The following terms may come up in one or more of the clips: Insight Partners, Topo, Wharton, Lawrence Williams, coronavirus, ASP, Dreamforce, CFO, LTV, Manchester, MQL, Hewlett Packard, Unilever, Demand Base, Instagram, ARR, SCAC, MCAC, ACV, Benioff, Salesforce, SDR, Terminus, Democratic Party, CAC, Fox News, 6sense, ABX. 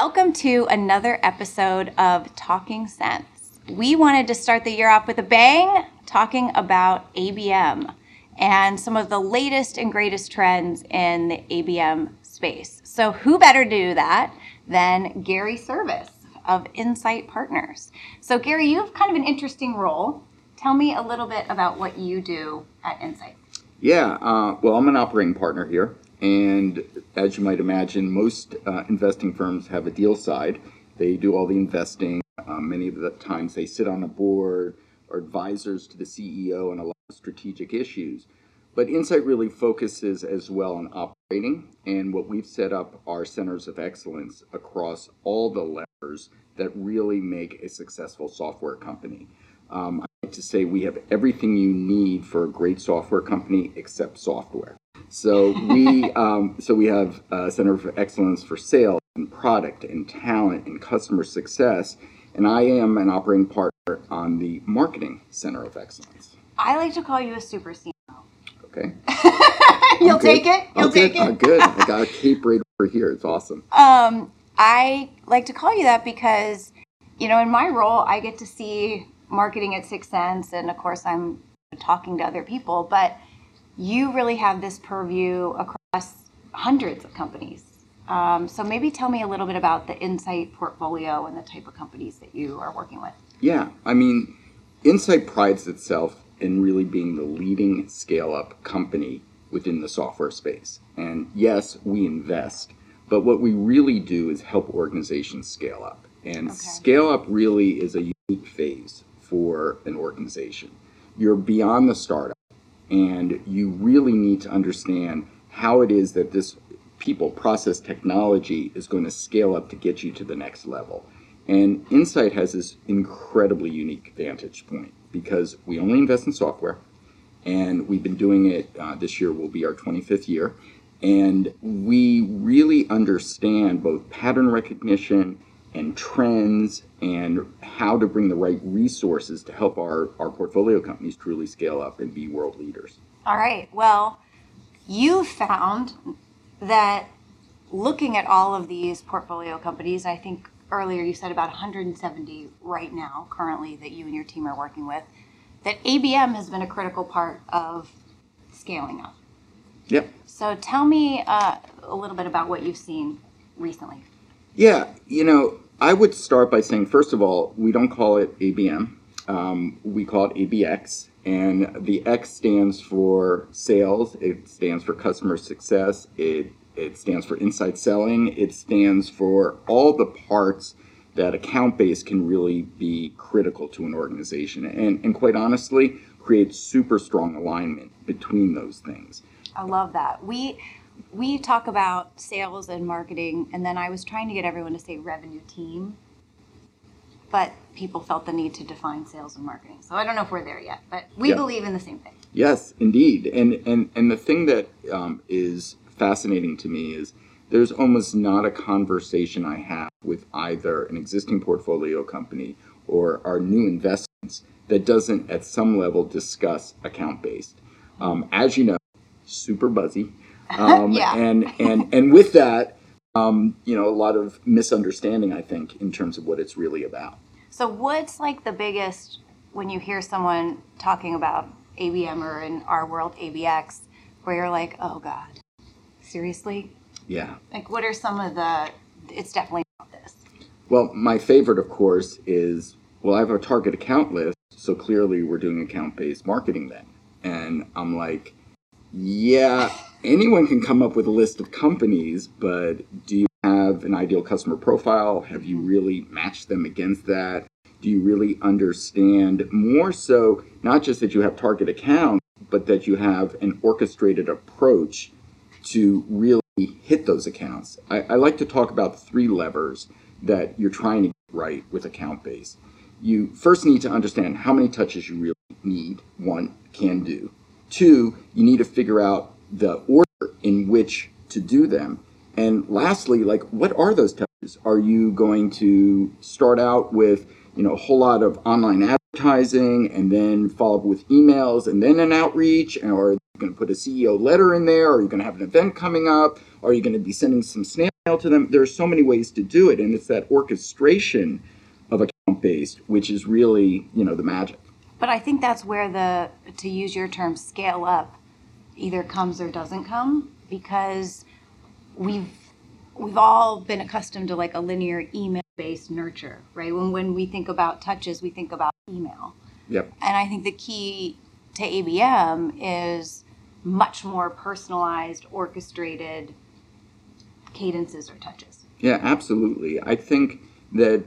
Welcome to another episode of Talking Sense. We wanted to start the year off with a bang, talking about ABM and some of the latest and greatest trends in the ABM space. So who better to do that than Gary Survis of Insight Partners. So Gary, you have kind of an interesting role. Tell me a little bit about what you do at Insight. Yeah, well, I'm an operating partner here. And as you might imagine, most investing firms have a deal side. They do all the investing. Many of the times they sit on a board or advisors to the CEO on a lot of strategic issues. But Insight really focuses as well on operating. And what we've set up are centers of excellence across all the levers that really make a successful software company. I like to say we have everything you need for a great software company except software. So we have a Center of Excellence for Sales and Product and Talent and Customer Success, and I am an operating partner on the Marketing Center of Excellence. I like to call you a super CEO. Okay. You'll take it? You'll take it? I'm good. I got a cape right over here. It's awesome. I like to call you that because, you know, in my role, I get to see marketing at 6sense, and of course, I'm talking to other people, but you really have this purview across hundreds of companies. So maybe tell me a little bit about the Insight portfolio and the type of companies that you are working with. Yeah, I mean, Insight prides itself in really being the leading scale-up company within the software space. And yes, we invest, but what we really do is help organizations scale up. And Scale up really is a unique phase for an organization. You're beyond the startup. And you really need to understand how it is that this people, process, technology is going to scale up to get you to the next level. And Insight has this incredibly unique vantage point because we only invest in software, and we've been doing it, this year will be our 25th year. And we really understand both pattern recognition and trends and how to bring the right resources to help our portfolio companies truly scale up and be world leaders. All right. Well, you found that looking at all of these portfolio companies, I think earlier you said about 170 right now, currently, that you and your team are working with, that ABM has been a critical part of scaling up. Yep. So tell me a little bit about what you've seen recently. Yeah, you know, I would start by saying, first of all, we don't call it ABM. We call it ABX, and the X stands for sales. It stands for customer success. It stands for inside selling. It stands for all the parts that account base can really be critical to an organization, and quite honestly, create super strong alignment between those things. I love that. We talk about sales and marketing, and then I was trying to get everyone to say revenue team, but people felt the need to define sales and marketing. So I don't know if we're there yet, but we believe in the same thing. Yes, indeed. And the thing that is fascinating to me is there's almost not a conversation I have with either an existing portfolio company or our new investments that doesn't at some level discuss account-based. As you know, super buzzy. And with that, you know, a lot of misunderstanding, I think, in terms of what it's really about. So what's like the biggest, when you hear someone talking about ABM or in our world, ABX, where you're like, oh God, seriously? Yeah. Like what are some of the, it's definitely not this. Well, my favorite, of course, is, well, I have a target account list, so clearly we're doing account-based marketing then. And I'm like, yeah. Anyone can come up with a list of companies, but do you have an ideal customer profile? Have you really matched them against that? Do you really understand more so, not just that you have target accounts, but that you have an orchestrated approach to really hit those accounts? I like to talk about three levers that you're trying to get right with account base. You first need to understand how many touches you really need, one, can do. Two, you need to figure out the order in which to do them. And lastly, like, what are those touches? Are you going to start out with, you know, a whole lot of online advertising and then follow up with emails and then an outreach? Or are you going to put a CEO letter in there? Or are you going to have an event coming up? Are you going to be sending some snail to them, there are so many ways to do it, and it's that orchestration of account-based, which is really, you know, the magic. But I think that's where the, to use your term, scale up either comes or doesn't come, because we've all been accustomed to like a linear email-based nurture, right? When we think about touches, we think about email. Yep. And I think the key to ABM is much more personalized, orchestrated cadences or touches. Yeah, absolutely. I think that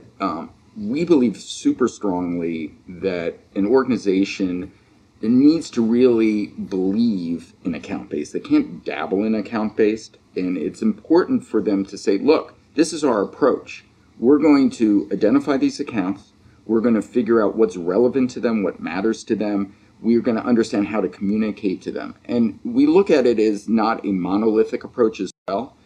we believe super strongly that an organization needs to really believe in account-based. They can't dabble in account-based, and it's important for them to say, look, this is our approach. We're going to identify these accounts. We're going to figure out what's relevant to them, what matters to them. We're going to understand how to communicate to them. And we look at it as not a monolithic approach as well.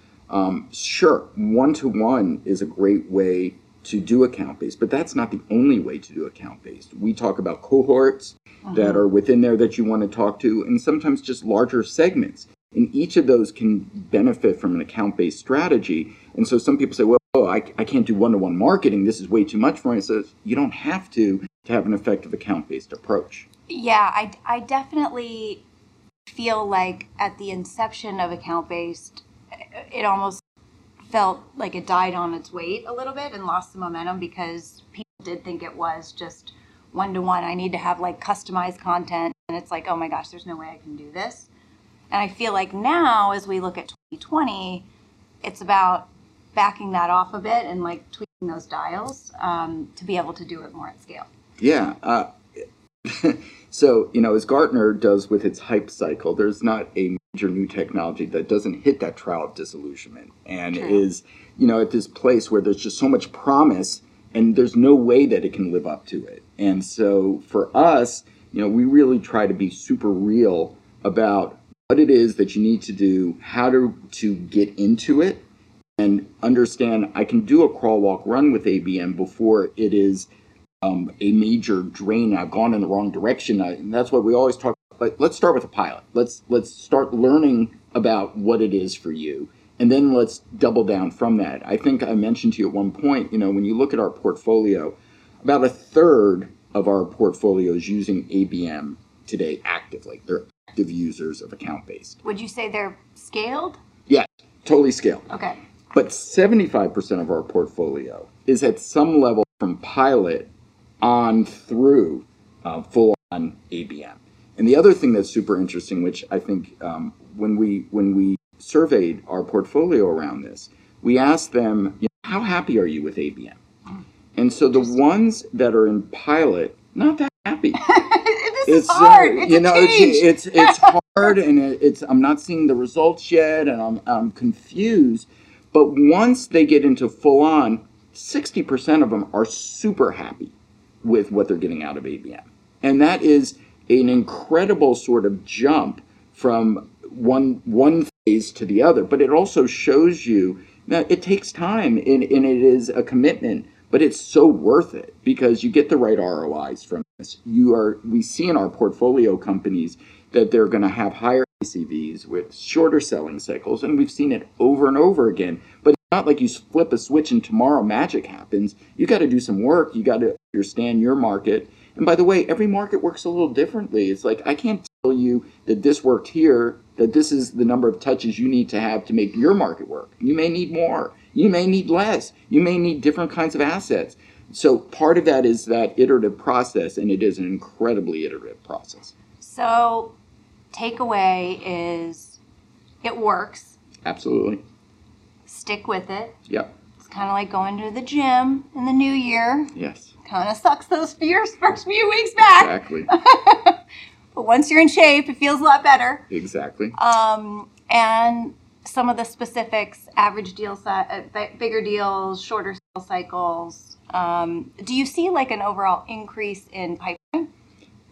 Sure, one-to-one is a great way to do account-based, but that's not the only way to do account-based. We talk about cohorts that are within there that you want to talk to, and sometimes just larger segments. And each of those can benefit from an account-based strategy. And so some people say, well, I can't do one-to-one marketing. This is way too much for me. So you don't have to have an effective account-based approach. Yeah, I definitely feel like at the inception of account-based, it almost felt like it died on its weight a little bit and lost the momentum, because people did think it was just one-to-one. I need to have like customized content, and it's like, oh my gosh, there's no way I can do this. And I feel like now, as we look at 2020, it's about backing that off a bit and like tweaking those dials to be able to do it more at scale. Yeah. So, you know, as Gartner does with its hype cycle, there's not a major new technology that doesn't hit that trial of disillusionment and is, you know, at this place where there's just so much promise and there's no way that it can live up to it. And so for us, you know, we really try to be super real about what it is that you need to do, how to get into it, and understand I can do a crawl, walk, run with ABM before it is a major drain. I've gone in the wrong direction. And that's what we always talk about. Like, let's start with a pilot. Let's start learning about what it is for you. And then let's double down from that. I think I mentioned to you at one point, you know, when you look at our portfolio, about a third of our portfolio is using ABM today actively. They're active users of account-based. Would you say they're scaled? Yeah, totally scaled. Okay. But 75% of our portfolio is at some level from pilot on through full-on ABM. And the other thing that's super interesting, which I think when we surveyed our portfolio around this, we asked them, you know, how happy are you with ABM? And so the ones that are in pilot, not that happy. This is hard. It's, you know, it's hard, and it's I'm not seeing the results yet, and I'm confused. But once they get into full-on, 60% of them are super happy with what they're getting out of ABM. And that is an incredible sort of jump from one phase to the other. But it also shows you that it takes time and it is a commitment, but it's so worth it because you get the right ROIs from this. We see in our portfolio companies that they're going to have higher ACVs with shorter selling cycles, and we've seen it over and over again. But not like you flip a switch and tomorrow magic happens. You got to do some work. You got to understand your market. And by the way, every market works a little differently. It's like, I can't tell you that this worked here, that this is the number of touches you need to have to make your market work. You may need more. You may need less. You may need different kinds of assets. So part of that is that iterative process, and it is an incredibly iterative process. So takeaway is it works. Absolutely. Stick with it. Yep. It's kind of like going to the gym in the new year. Yes. Kind of sucks those first few weeks back. Exactly. But once you're in shape, it feels a lot better. Exactly. And some of the specifics, average deal size, bigger deals, shorter sales cycles. Do you see like an overall increase in pipeline?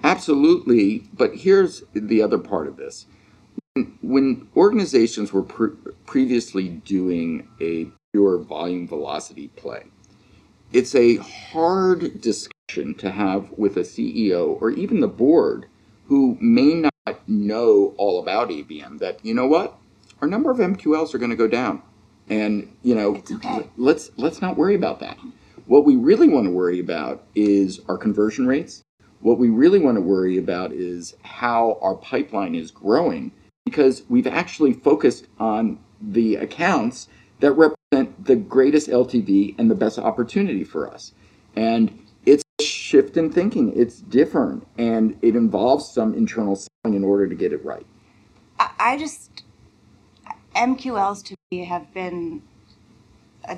Absolutely. But here's the other part of this. When organizations were previously doing a pure volume velocity play, it's a hard discussion to have with a CEO or even the board who may not know all about ABM that, you know what, our number of MQLs are going to go down. And, you know, it's okay. let's not worry about that. What we really want to worry about is our conversion rates. What we really want to worry about is how our pipeline is growing, because we've actually focused on the accounts that represent the greatest LTV and the best opportunity for us. And it's a shift in thinking. It's different, and it involves some internal selling in order to get it right. I just, MQLs to me have been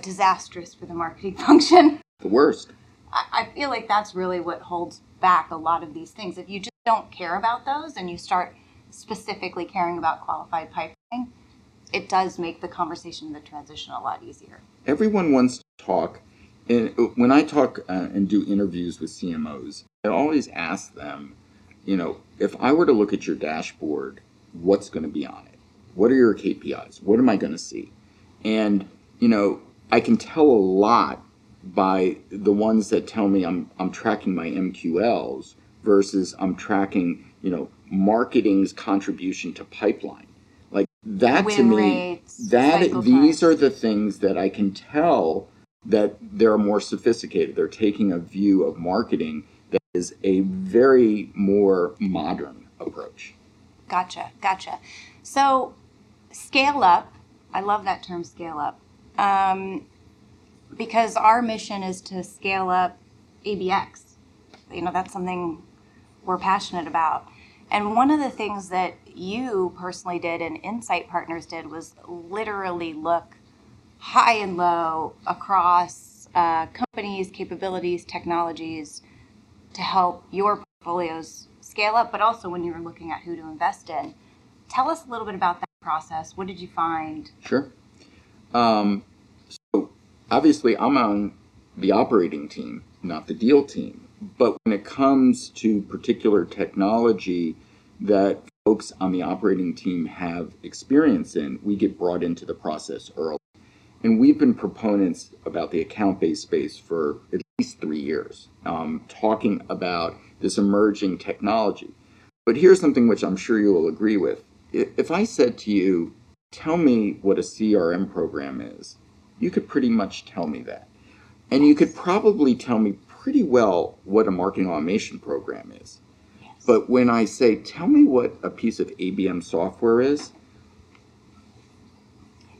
disastrous for the marketing function. The worst. I feel like that's really what holds back a lot of these things. If you just don't care about those and you start specifically caring about qualified pipeline, it does make the conversation, the transition a lot easier. Everyone wants to talk. And when I talk and do interviews with CMOs, I always ask them, you know, if I were to look at your dashboard, what's going to be on it? What are your KPIs? What am I going to see? And, you know, I can tell a lot by the ones that tell me I'm tracking my MQLs versus I'm tracking, you know, marketing's contribution to pipeline. Like that win to me, rates, that these time. Are the things that I can tell that they're more sophisticated. They're taking a view of marketing that is a very more modern approach. Gotcha, gotcha. So scale up. I love that term, scale up. Because our mission is to scale up ABX. You know, that's something we're passionate about. And one of the things that you personally did and Insight Partners did was literally look high and low across companies, capabilities, technologies to help your portfolios scale up, but also when you were looking at who to invest in. Tell us a little bit about that process. What did you find? Sure. So obviously I'm on the operating team, not the deal team. But when it comes to particular technology that folks on the operating team have experience in, we get brought into the process early. And we've been proponents about the account-based space for at least 3 years, talking about this emerging technology. But here's something which I'm sure you will agree with. If I said to you, tell me what a CRM program is, you could pretty much tell me that. And you could probably tell me pretty well what a marketing automation program is. Yes. But when I say, tell me what a piece of ABM software is.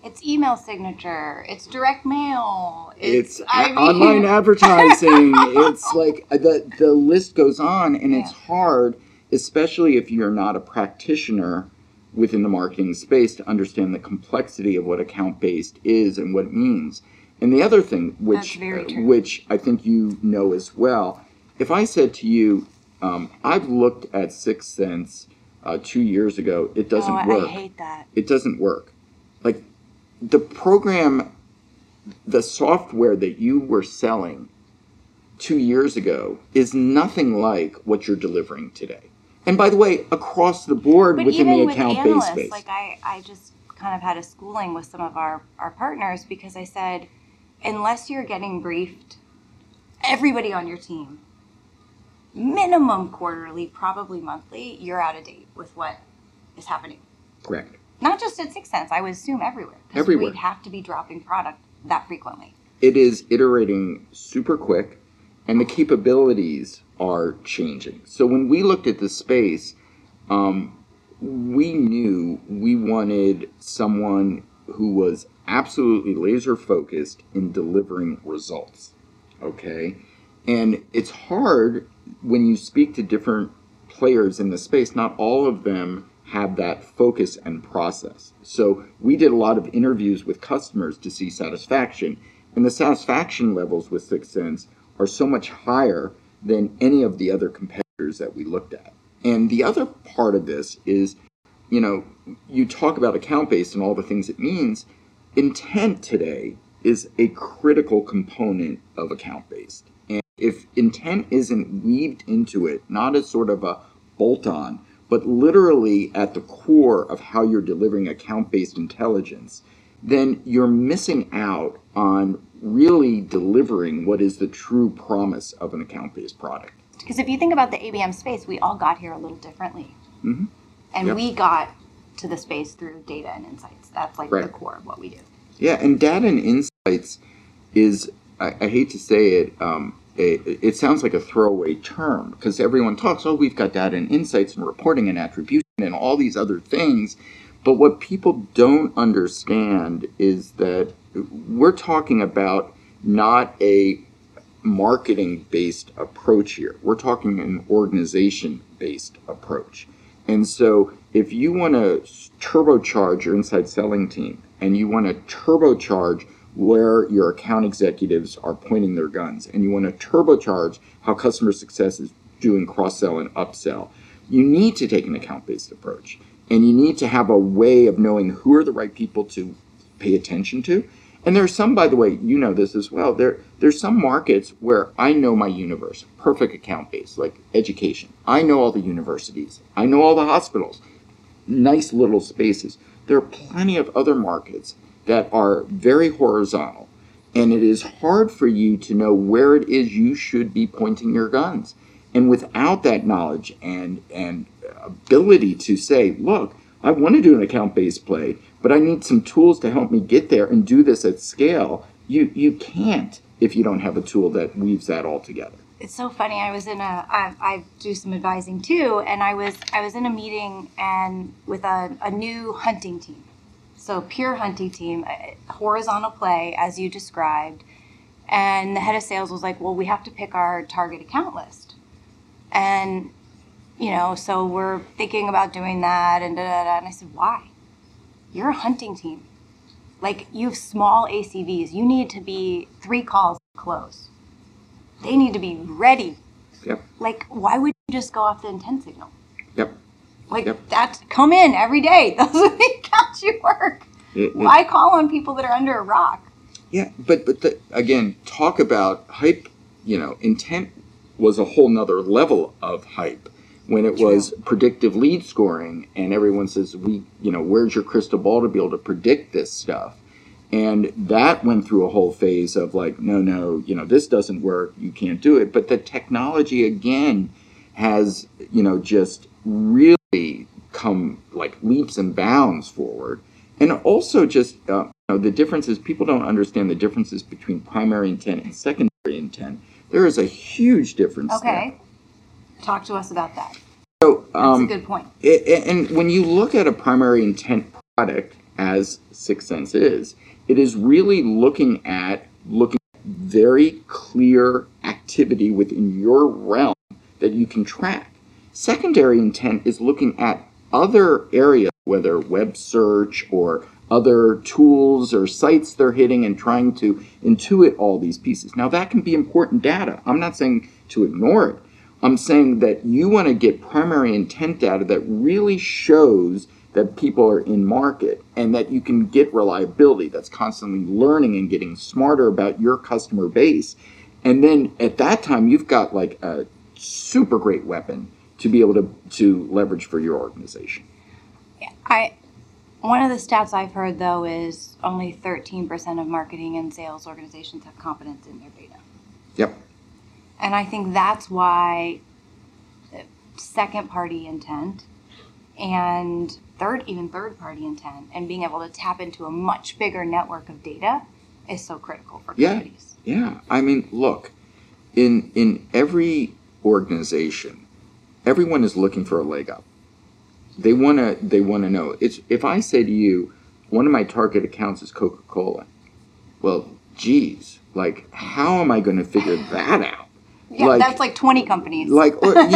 It's email signature. It's direct mail. It's online advertising. It's like the list goes on, and it's hard, especially if you're not a practitioner within the marketing space, to understand the complexity of what account-based is and what it means. And the other thing, which I think you know as well, if I said to you, I've looked at 6sense 2 years ago, it doesn't work. I hate that. It doesn't work. Like the program, the software that you were selling 2 years ago is nothing like what you're delivering today. And by the way, across the board within the account-based space. Like I just kind of had a schooling with some of our partners because I said, unless you're getting briefed, everybody on your team, minimum quarterly, probably monthly, you're out of date with what is happening. Correct. Not just at 6sense, I would assume everywhere. Everywhere. We'd have to be dropping product that frequently. It is iterating super quick, and the capabilities are changing. So when we looked at the space, we knew we wanted someone who was absolutely laser focused in delivering results, okay? And it's hard when you speak to different players in the space, not all of them have that focus and process. So we did a lot of interviews with customers to see satisfaction, and the satisfaction levels with 6sense are so much higher than any of the other competitors that we looked at. And the other part of this is, you know, you talk about account-based and all the things it means. Intent today is a critical component of account-based. And if intent isn't weaved into it, not as sort of a bolt-on, but literally at the core of how you're delivering account-based intelligence, then you're missing out on really delivering what is the true promise of an account-based product. Because if you think about the ABM space, we all got here a little differently. Mm-hmm. And we got to the space through data and insights. That's like the core of what we do. Yeah, and data and insights is, I hate to say it, it sounds like a throwaway term because everyone talks, oh, we've got data and insights and reporting and attribution and all these other things. But what people don't understand is that we're talking about not a marketing-based approach here. We're talking an organization-based approach. And so if you want to turbocharge your inside selling team and you want to turbocharge where your account executives are pointing their guns and you want to turbocharge how customer success is doing cross-sell and upsell, you need to take an account-based approach. And you need to have a way of knowing who are the right people to pay attention to. And there are some, by the way, you know this as well, there's some markets where I know my universe, perfect account base, like education. I know all the universities. I know all the hospitals. Nice little spaces. There are plenty of other markets that are very horizontal. And it is hard for you to know where it is you should be pointing your guns. And without that knowledge and ability to say, look, I want to do an account-based play, but I need some tools to help me get there and do this at scale. You can't if you don't have a tool that weaves that all together. It's so funny. I was in I do some advising too, and I was in a meeting and with a new hunting team, so pure hunting team, horizontal play as you described, and the head of sales was like, well, we have to pick our target account list, and you know, so we're thinking about doing that and da, da, da. And I said, why? You're a hunting team. Like, you have small ACVs. You need to be 3 calls to close. They need to be ready. Yep. Like, why would you just go off the intent signal? Yep. Like, yep. That's come in every day. Those are the accounts you work. Why call on people that are under a rock? Yeah, but again, talk about hype. You know, intent was a whole nother level of hype. When it was predictive lead scoring, and everyone says, where's your crystal ball to be able to predict this stuff? And that went through a whole phase of like, no, this doesn't work, you can't do it. But the technology, again, has, just really come like leaps and bounds forward. And also just, the differences, people don't understand the differences between primary intent and secondary intent. There is a huge difference there. Talk to us about that. So, that's a good point. And when you look at a primary intent product, as 6sense is, it is really looking at very clear activity within your realm that you can track. Secondary intent is looking at other areas, whether web search or other tools or sites they're hitting and trying to intuit all these pieces. Now, that can be important data. I'm not saying to ignore it. I'm saying that you want to get primary intent data that really shows that people are in market and that you can get reliability that's constantly learning and getting smarter about your customer base. And then at that time, you've got like a super great weapon to be able to leverage for your organization. Yeah, one of the stats I've heard, though, is only 13% of marketing and sales organizations have competence in their data. Yep. And I think that's why second-party intent and third-party intent and being able to tap into a much bigger network of data is so critical for companies. Yeah. I mean, look, in every organization, everyone is looking for a leg up. They wanna know. It's, if I say to you, one of my target accounts is Coca-Cola, well, geez, like, how am I going to figure that out? Yeah, like, that's like 20 companies. Like, or, and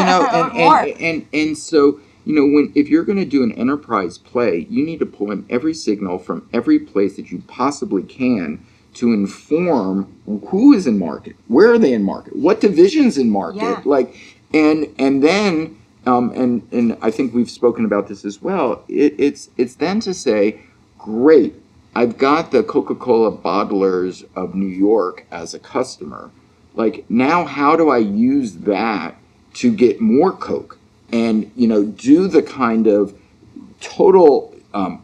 so, if you're going to do an enterprise play, you need to pull in every signal from every place that you possibly can to inform who is in market, where are they in market, what division's in market, and then I think we've spoken about this as well. It's then to say, great, I've got the Coca-Cola bottlers of New York as a customer. Like, now how do I use that to get more Coke and, do the kind of total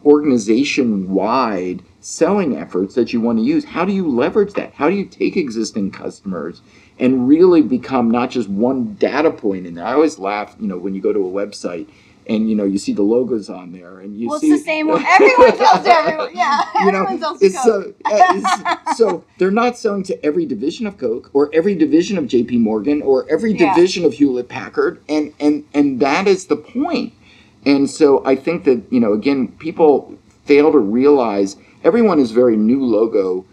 organization-wide selling efforts that you want to use? How do you leverage that? How do you take existing customers and really become not just one data point in there? I always laugh, when you go to a website and you see the logos on there, and you see. Well, it's the same one. Everyone sells to everyone. Yeah, everyone sells to Coke. So they're not selling to every division of Coke or every division of J.P. Morgan or every division of Hewlett Packard, and that is the point. And so I think that again, people fail to realize everyone is very new logo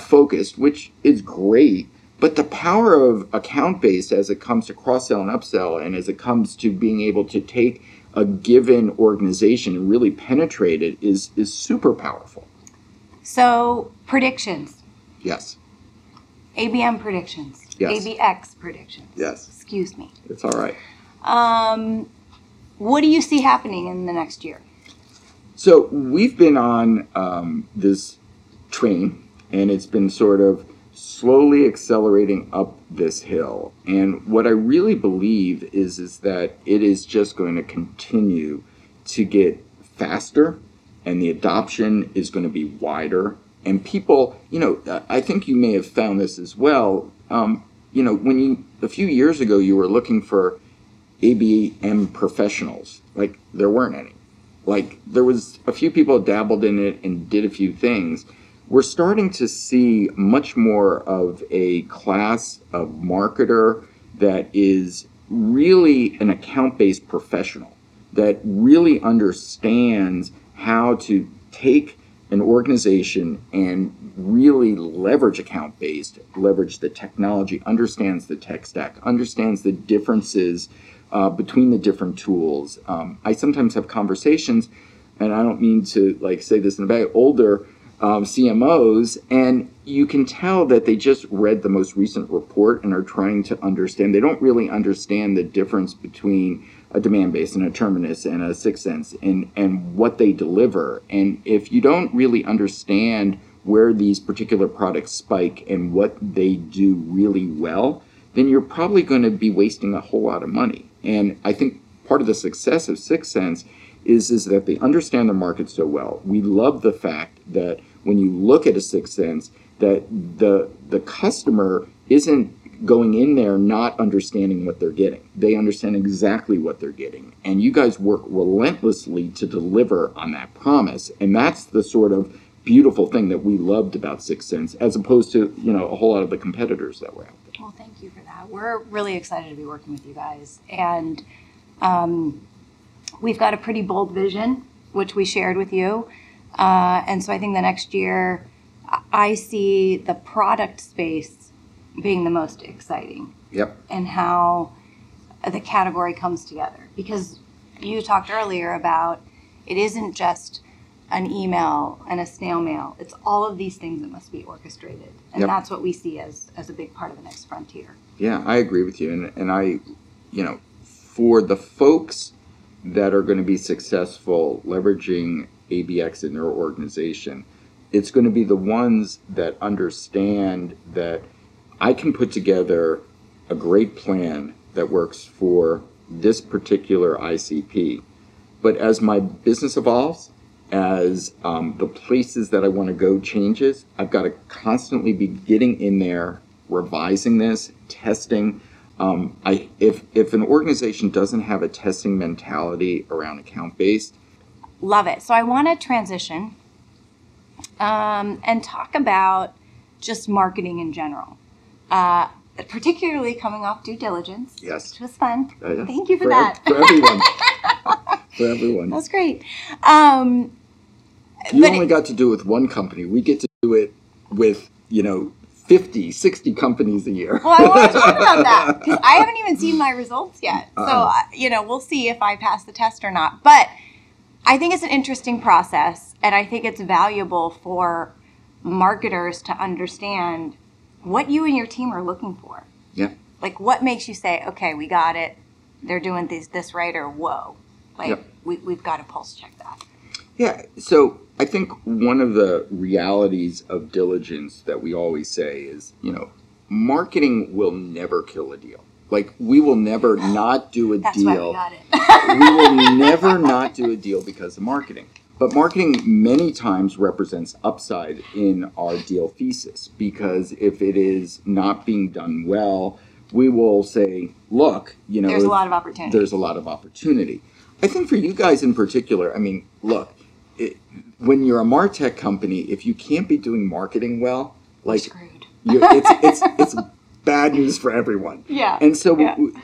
focused, which is great. But the power of account-based as it comes to cross-sell and upsell, and as it comes to being able to take a given organization and really penetrate it, is super powerful. So predictions. Yes. ABM predictions. Yes. ABX predictions. Yes. Excuse me. It's all right. What do you see happening in the next year? So we've been on this train, and it's been sort of slowly accelerating up this hill. And what I really believe is that it is just going to continue to get faster, and the adoption is going to be wider. And people, I think you may have found this as well. When a few years ago, you were looking for ABM professionals, like there weren't any. Like there was a few people dabbled in it and did a few things. We're starting to see much more of a class of marketer that is really an account-based professional that really understands how to take an organization and really leverage account-based, leverage the technology, understands the tech stack, understands the differences between the different tools. I sometimes have conversations, and I don't mean to say this in a bad way, older CMOs, and you can tell that they just read the most recent report and are trying to understand. They don't really understand the difference between a Demand Base and a Terminus and a 6sense and what they deliver. And if you don't really understand where these particular products spike and what they do really well, then you're probably going to be wasting a whole lot of money. And I think part of the success of 6sense is that they understand their market so well. We love the fact that when you look at a 6sense, that the customer isn't going in there not understanding what they're getting. They understand exactly what they're getting. And you guys work relentlessly to deliver on that promise. And that's the sort of beautiful thing that we loved about 6sense, as opposed to a whole lot of the competitors that were out there. Well, thank you for that. We're really excited to be working with you guys. And we've got a pretty bold vision, which we shared with you. And so I think the next year, I see the product space being the most exciting. Yep. And how the category comes together. Because you talked earlier about it isn't just an email and a snail mail. It's all of these things that must be orchestrated. And that's what we see as a big part of the next frontier. Yeah, I agree with you. And I, for the folks that are going to be successful leveraging ABX in their organization, it's going to be the ones that understand that I can put together a great plan that works for this particular ICP. But as my business evolves, as the places that I want to go changes, I've got to constantly be getting in there, revising this, testing. If an organization doesn't have a testing mentality around account-based. Love it. So I want to transition and talk about just marketing in general, particularly coming off due diligence, which was fun. Yes. Thank you for that. For everyone. For everyone. That's great. You only got to do it with one company. We get to do it with, 50, 60 companies a year. Well, I want to talk about that because I haven't even seen my results yet. So, we'll see if I pass the test or not. But I think it's an interesting process, and I think it's valuable for marketers to understand what you and your team are looking for. Yeah. Like what makes you say, okay, we got it. They're doing this right, or whoa. We've got to pulse check that. Yeah. So I think one of the realities of diligence that we always say is, marketing will never kill a deal. Like, we will never not do a That's deal. Why we got it. We will never not do a deal because of marketing. But marketing many times represents upside in our deal thesis, because if it is not being done well, we will say, look, there's a lot of opportunity. I think for you guys in particular, I mean, look, when you're a MarTech company, if you can't be doing marketing well, like, screwed. It's bad news for everyone. Yeah. And so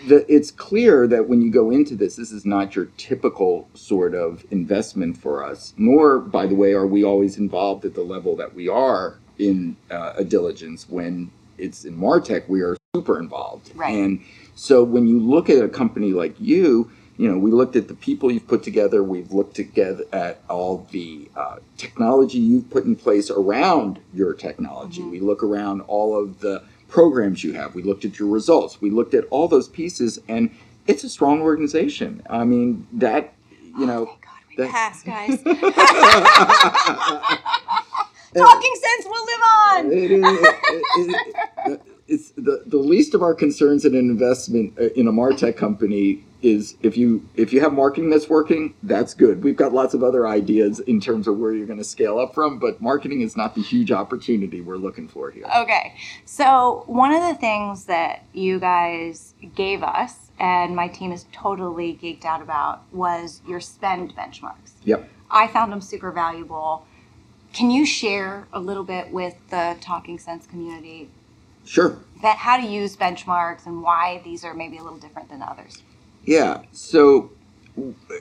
it's clear that when you go into this, this is not your typical sort of investment for us, nor, by the way, are we always involved at the level that we are in a diligence. When it's in MarTech, we are super involved. Right. And so when you look at a company like you, you know, we looked at the people you've put together. We've looked together at all the technology you've put in place around your technology. Mm-hmm. We look around all of the programs you have. We looked at your results. We looked at all those pieces, and it's a strong organization. I mean, that, you know. Thank God we passed, guys. Talking sense will live on. It's the least of our concerns in an investment in a MarTech company is if you have marketing that's working, that's good. We've got lots of other ideas in terms of where you're going to scale up from, but marketing is not the huge opportunity we're looking for here. Okay. So one of the things that you guys gave us, and my team is totally geeked out about, was your spend benchmarks. Yep. I found them super valuable. Can you share a little bit with the Talking Sense community? Sure. About how to use benchmarks and why these are maybe a little different than others. Yeah. So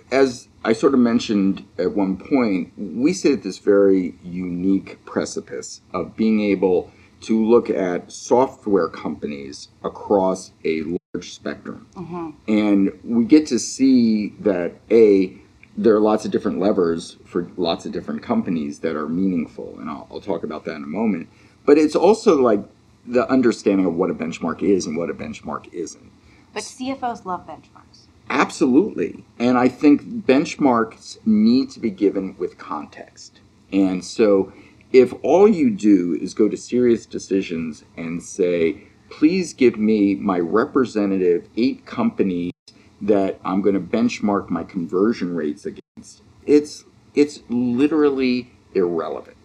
as I sort of mentioned at one point, we sit at this very unique precipice of being able to look at software companies across a large spectrum. Mm-hmm. And we get to see that, A, there are lots of different levers for lots of different companies that are meaningful. And I'll talk about that in a moment. But it's also like the understanding of what a benchmark is and what a benchmark isn't. But CFOs love benchmarks. Absolutely. And I think benchmarks need to be given with context. And so if all you do is go to Serious Decisions and say, please give me my representative 8 companies that I'm going to benchmark my conversion rates against, it's literally irrelevant.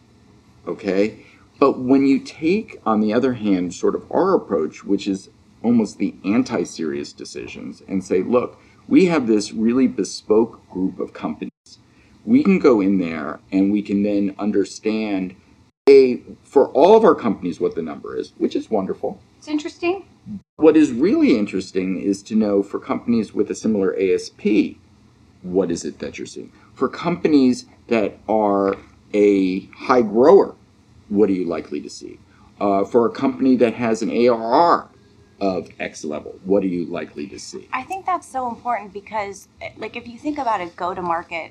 Okay? But when you take, on the other hand, sort of our approach, which is almost the anti-Serious Decisions, and say, look, we have this really bespoke group of companies. We can go in there and we can then understand, for all of our companies, what the number is, which is wonderful. It's interesting. What is really interesting is to know, for companies with a similar ASP, what is it that you're seeing? For companies that are a high grower, what are you likely to see? For a company that has an ARR of X level, what are you likely to see? I think that's so important because, like, if you think about a go-to-market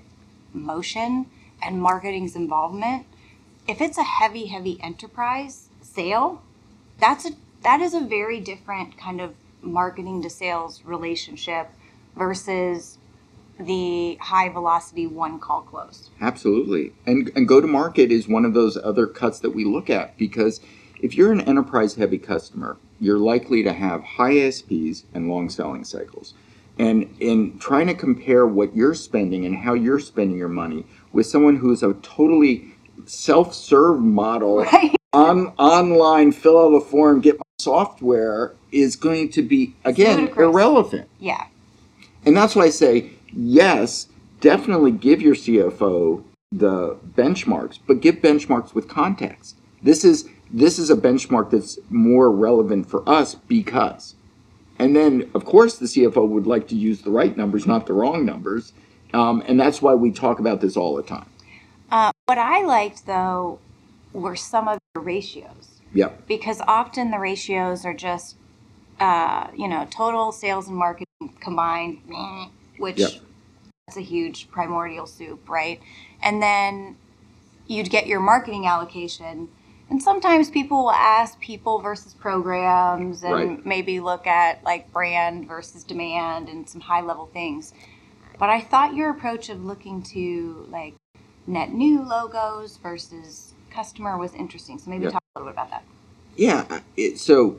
motion and marketing's involvement, if it's a heavy, heavy enterprise sale, that is a very different kind of marketing to sales relationship versus the high velocity one call close. Absolutely. And go-to-market is one of those other cuts that we look at, because if you're an enterprise heavy customer, you're likely to have high ASPs and long selling cycles. And in trying to compare what you're spending and how you're spending your money with someone who is a totally self-serve model, right? Online, fill out a form, get my software, is going to be, again, irrelevant. Yeah. And that's why I say, yes, definitely give your CFO the benchmarks, but give benchmarks with context. This is a benchmark that's more relevant for us because. And then, of course, the CFO would like to use the right numbers, not the wrong numbers. And that's why we talk about this all the time. What I liked, though, were some of your ratios. Yep. Because often the ratios are just, total sales and marketing combined, which that's a huge primordial soup, right? And then you'd get your marketing allocation. And sometimes people will ask people versus programs and maybe look at like brand versus demand and some high level things. But I thought your approach of looking to like net new logos versus customer was interesting. So maybe talk a little bit about that. Yeah. So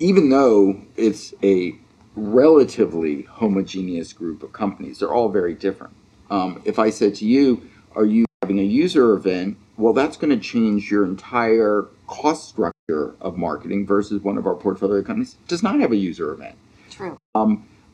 even though it's a relatively homogeneous group of companies, they're all very different. If I said to you, are you having a user event? Well, that's going to change your entire cost structure of marketing versus one of our portfolio companies does not have a user event. True.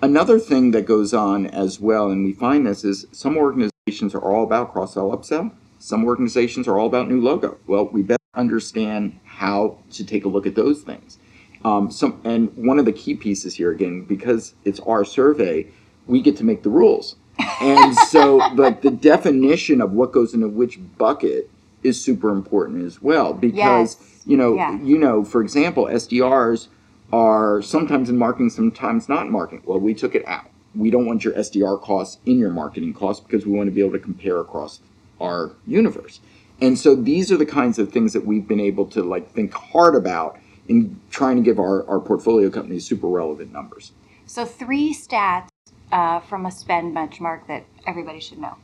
Another thing that goes on as well, and we find this, is some organizations are all about cross-sell, upsell. Some organizations are all about new logo. Well, we better understand how to take a look at those things. And one of the key pieces here, again, because it's our survey, we get to make the rules. And so like the definition of what goes into which bucket is super important as well, because, yes. For example, SDRs are sometimes in marketing, sometimes not in marketing. Well, we took it out. We don't want your SDR costs in your marketing costs because we want to be able to compare across our universe. And so these are the kinds of things that we've been able to like think hard about in trying to give our portfolio companies super relevant numbers. So 3 stats from a spend benchmark that everybody should know.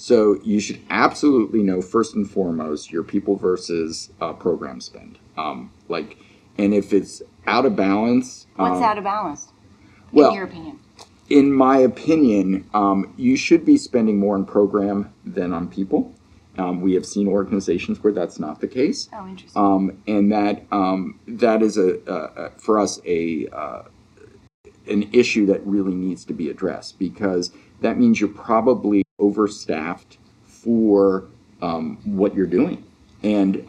So you should absolutely know, first and foremost, your people versus program spend. And if it's out of balance... What's out of balance, in your opinion? In my opinion, you should be spending more on program than on people. We have seen organizations where that's not the case. Oh, interesting. And that is, for us, an issue that really needs to be addressed, because that means you're probably overstaffed for what you're doing. And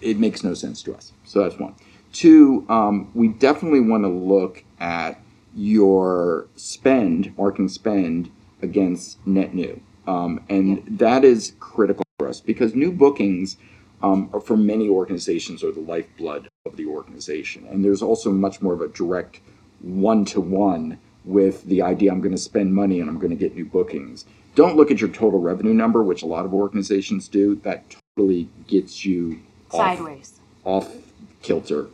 it makes no sense to us. So that's one. 2, we definitely want to look at your spend, marketing spend, against net new. That is critical for us, because new bookings for many organizations are the lifeblood of the organization. And there's also much more of a direct one-to-one with the idea, I'm going to spend money and I'm going to get new bookings. Don't look at your total revenue number, which a lot of organizations do. That totally gets you sideways, off kilter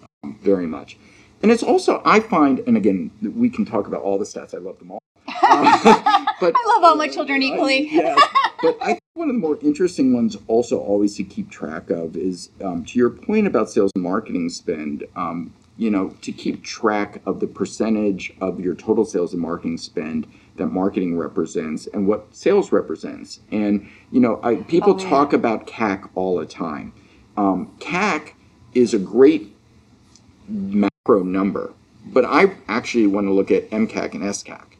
very much. And it's also, I find, and again, we can talk about all the stats. I love them all. But I love all my children equally. Yeah, but I think one of the more interesting ones also always to keep track of is, to your point about sales and marketing spend, to keep track of the percentage of your total sales and marketing spend that marketing represents and what sales represents. And, talk about CAC all the time. CAC is a great macro number, but I actually want to look at MCAC and SCAC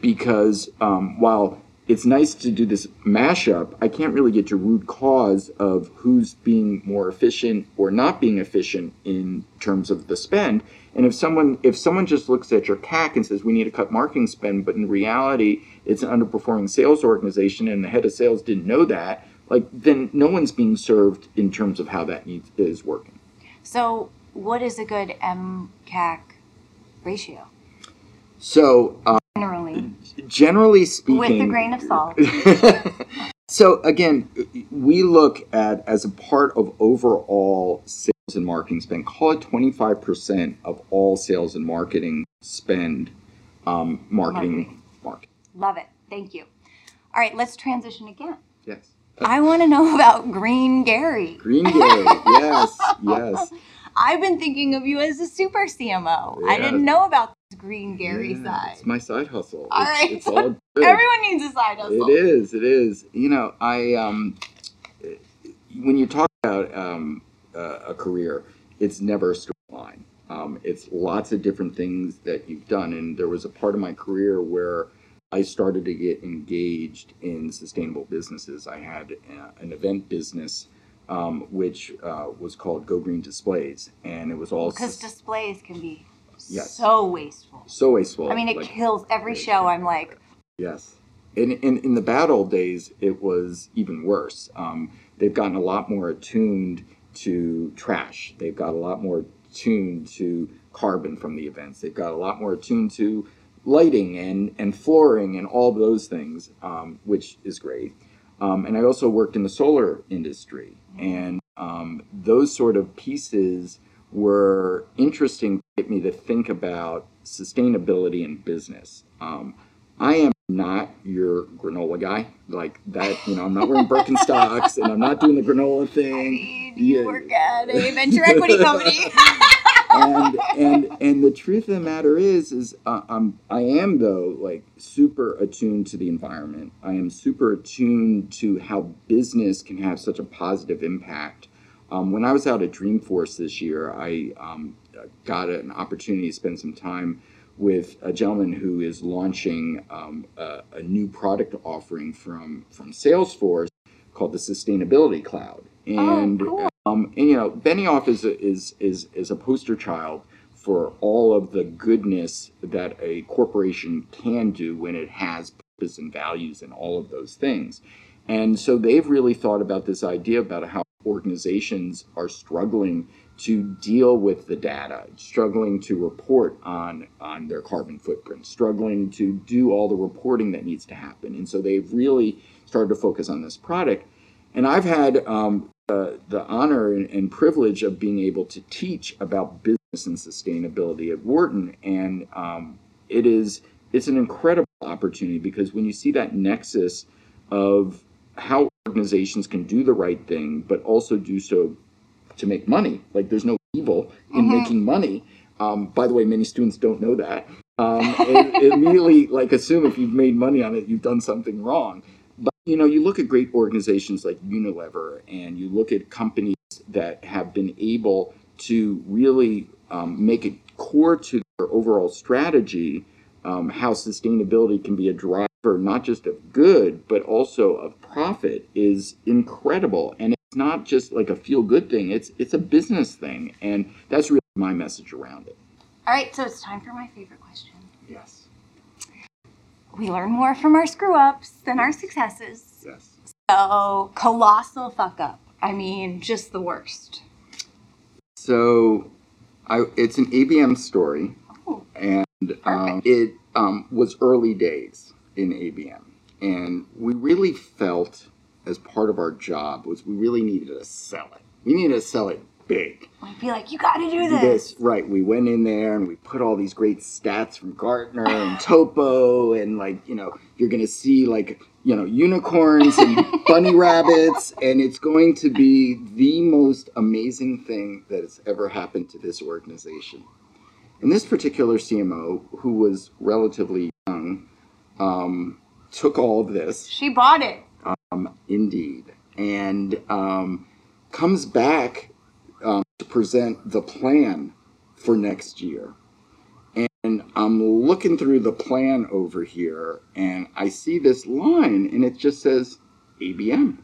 because while it's nice to do this mashup, I can't really get to root cause of who's being more efficient or not being efficient in terms of the spend. And if someone just looks at your CAC and says, we need to cut marketing spend, but in reality, it's an underperforming sales organization and the head of sales didn't know that, then no one's being served in terms of how that is working. So what is a good MCAC ratio? So... Generally speaking, with a grain of salt. So again, we look at, as a part of overall sales and marketing spend, call it 25% of all sales and marketing spend, marketing. Love it. Thank you. All right, let's transition again. Yes. I want to know about Green Gary. Green Gary. Yes. Yes. I've been thinking of you as a super CMO. Yeah. I didn't know about this Green Gary side. It's my side hustle. All right. It's all good. Everyone needs a side hustle. It is. When you talk about a career, it's never a straight line. It's lots of different things that you've done. And there was a part of my career where I started to get engaged in sustainable businesses. I had an event business which was called Go Green Displays, and it was all because displays can be so wasteful. So wasteful. I mean, it kills every show. I'm like, yes. In the bad old days, it was even worse. They've gotten a lot more attuned to trash. They've got a lot more attuned to carbon from the events. They've got a lot more attuned to lighting and flooring and all those things, which is great. And I also worked in the solar industry, and those sort of pieces were interesting to get me to think about sustainability in business. I am not your granola guy, like that. I'm not wearing Birkenstocks, and I'm not doing the granola thing. I mean, you work at a venture equity company. And the truth of the matter is I am though super attuned to the environment. I am super attuned to how business can have such a positive impact. When I was out at Dreamforce this year, I got an opportunity to spend some time with a gentleman who is launching a new product offering from Salesforce called the Sustainability Cloud. And, cool. And you know, Benioff is a poster child for all of the goodness that a corporation can do when it has purpose and values and all of those things. And so they've really thought about this idea about how organizations are struggling to deal with the data, struggling to report on their carbon footprint, struggling to do all the reporting that needs to happen. And so they've really started to focus on this product. And I've had the honor and privilege of being able to teach about business and sustainability at Wharton. And it's an incredible opportunity, because when you see that nexus of how organizations can do the right thing, but also do so to make money. Like, there's no evil in making money. By the way, many students don't know that. It immediately, like, assume if you've made money on it, you've done something wrong. But, you know, you look at great organizations like Unilever, and you look at companies that have been able to really make it core to their overall strategy, how sustainability can be a driver, not just of good, but also of profit, is incredible. And it's not just like a feel-good thing, it's a business thing. And that's really my message around it. All right, so it's time for my favorite question. Yes. We learn more from our screw-ups than our successes. Yes. So, colossal fuck-up. I mean, just the worst. So, it's an ABM story. Oh, and it was early days in ABM. And we really felt, as part of our job, was we really needed to sell it. We needed to sell it big. We'd be like, you gotta do this. Right, we went in there and we put all these great stats from Gartner and Topo, and like, you know, you're gonna see like, you know, unicorns and bunny rabbits, and it's going to be the most amazing thing that has ever happened to this organization. And this particular CMO, who was relatively young, took all of this. She bought it. Indeed. And comes back to present the plan for next year. And I'm looking through the plan over here, and I see this line, and it just says ABM.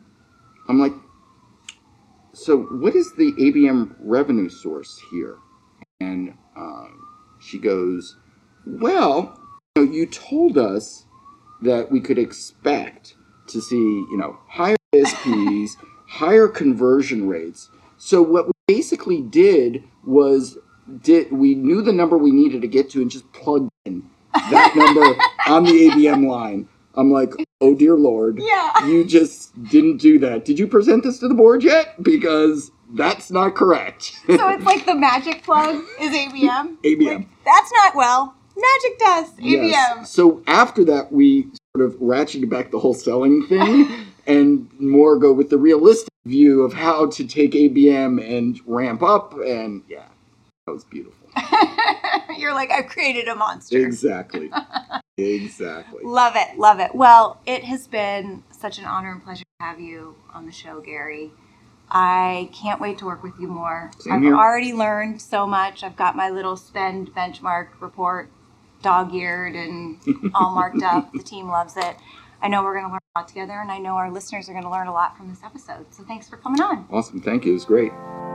I'm like, so what is the ABM revenue source here? And she goes, well, you told us that we could expect to see, you know, higher ASPs, higher conversion rates. So what we basically did was, we knew the number we needed to get to and just plugged in that number on the ABM line. I'm like, oh dear Lord, yeah. You just didn't do that. Did you present this to the board yet? Because that's not correct. So it's like the magic plug is ABM? ABM. Like, that's not well. Magic dust, ABM. Yes. So after that, we sort of ratcheted back the whole selling thing and more go with the realistic view of how to take ABM and ramp up. And yeah, that was beautiful. You're like, I've created a monster. Exactly. Exactly. Love it. Love it. Well, it has been such an honor and pleasure to have you on the show, Gary. I can't wait to work with you more. I've already learned so much. I've got my little spend benchmark report dog-eared and all marked up. The team loves it. I know we're going to learn a lot together, and I know our listeners are going to learn a lot from this episode. So thanks for coming on. Awesome. Thank you. It was great.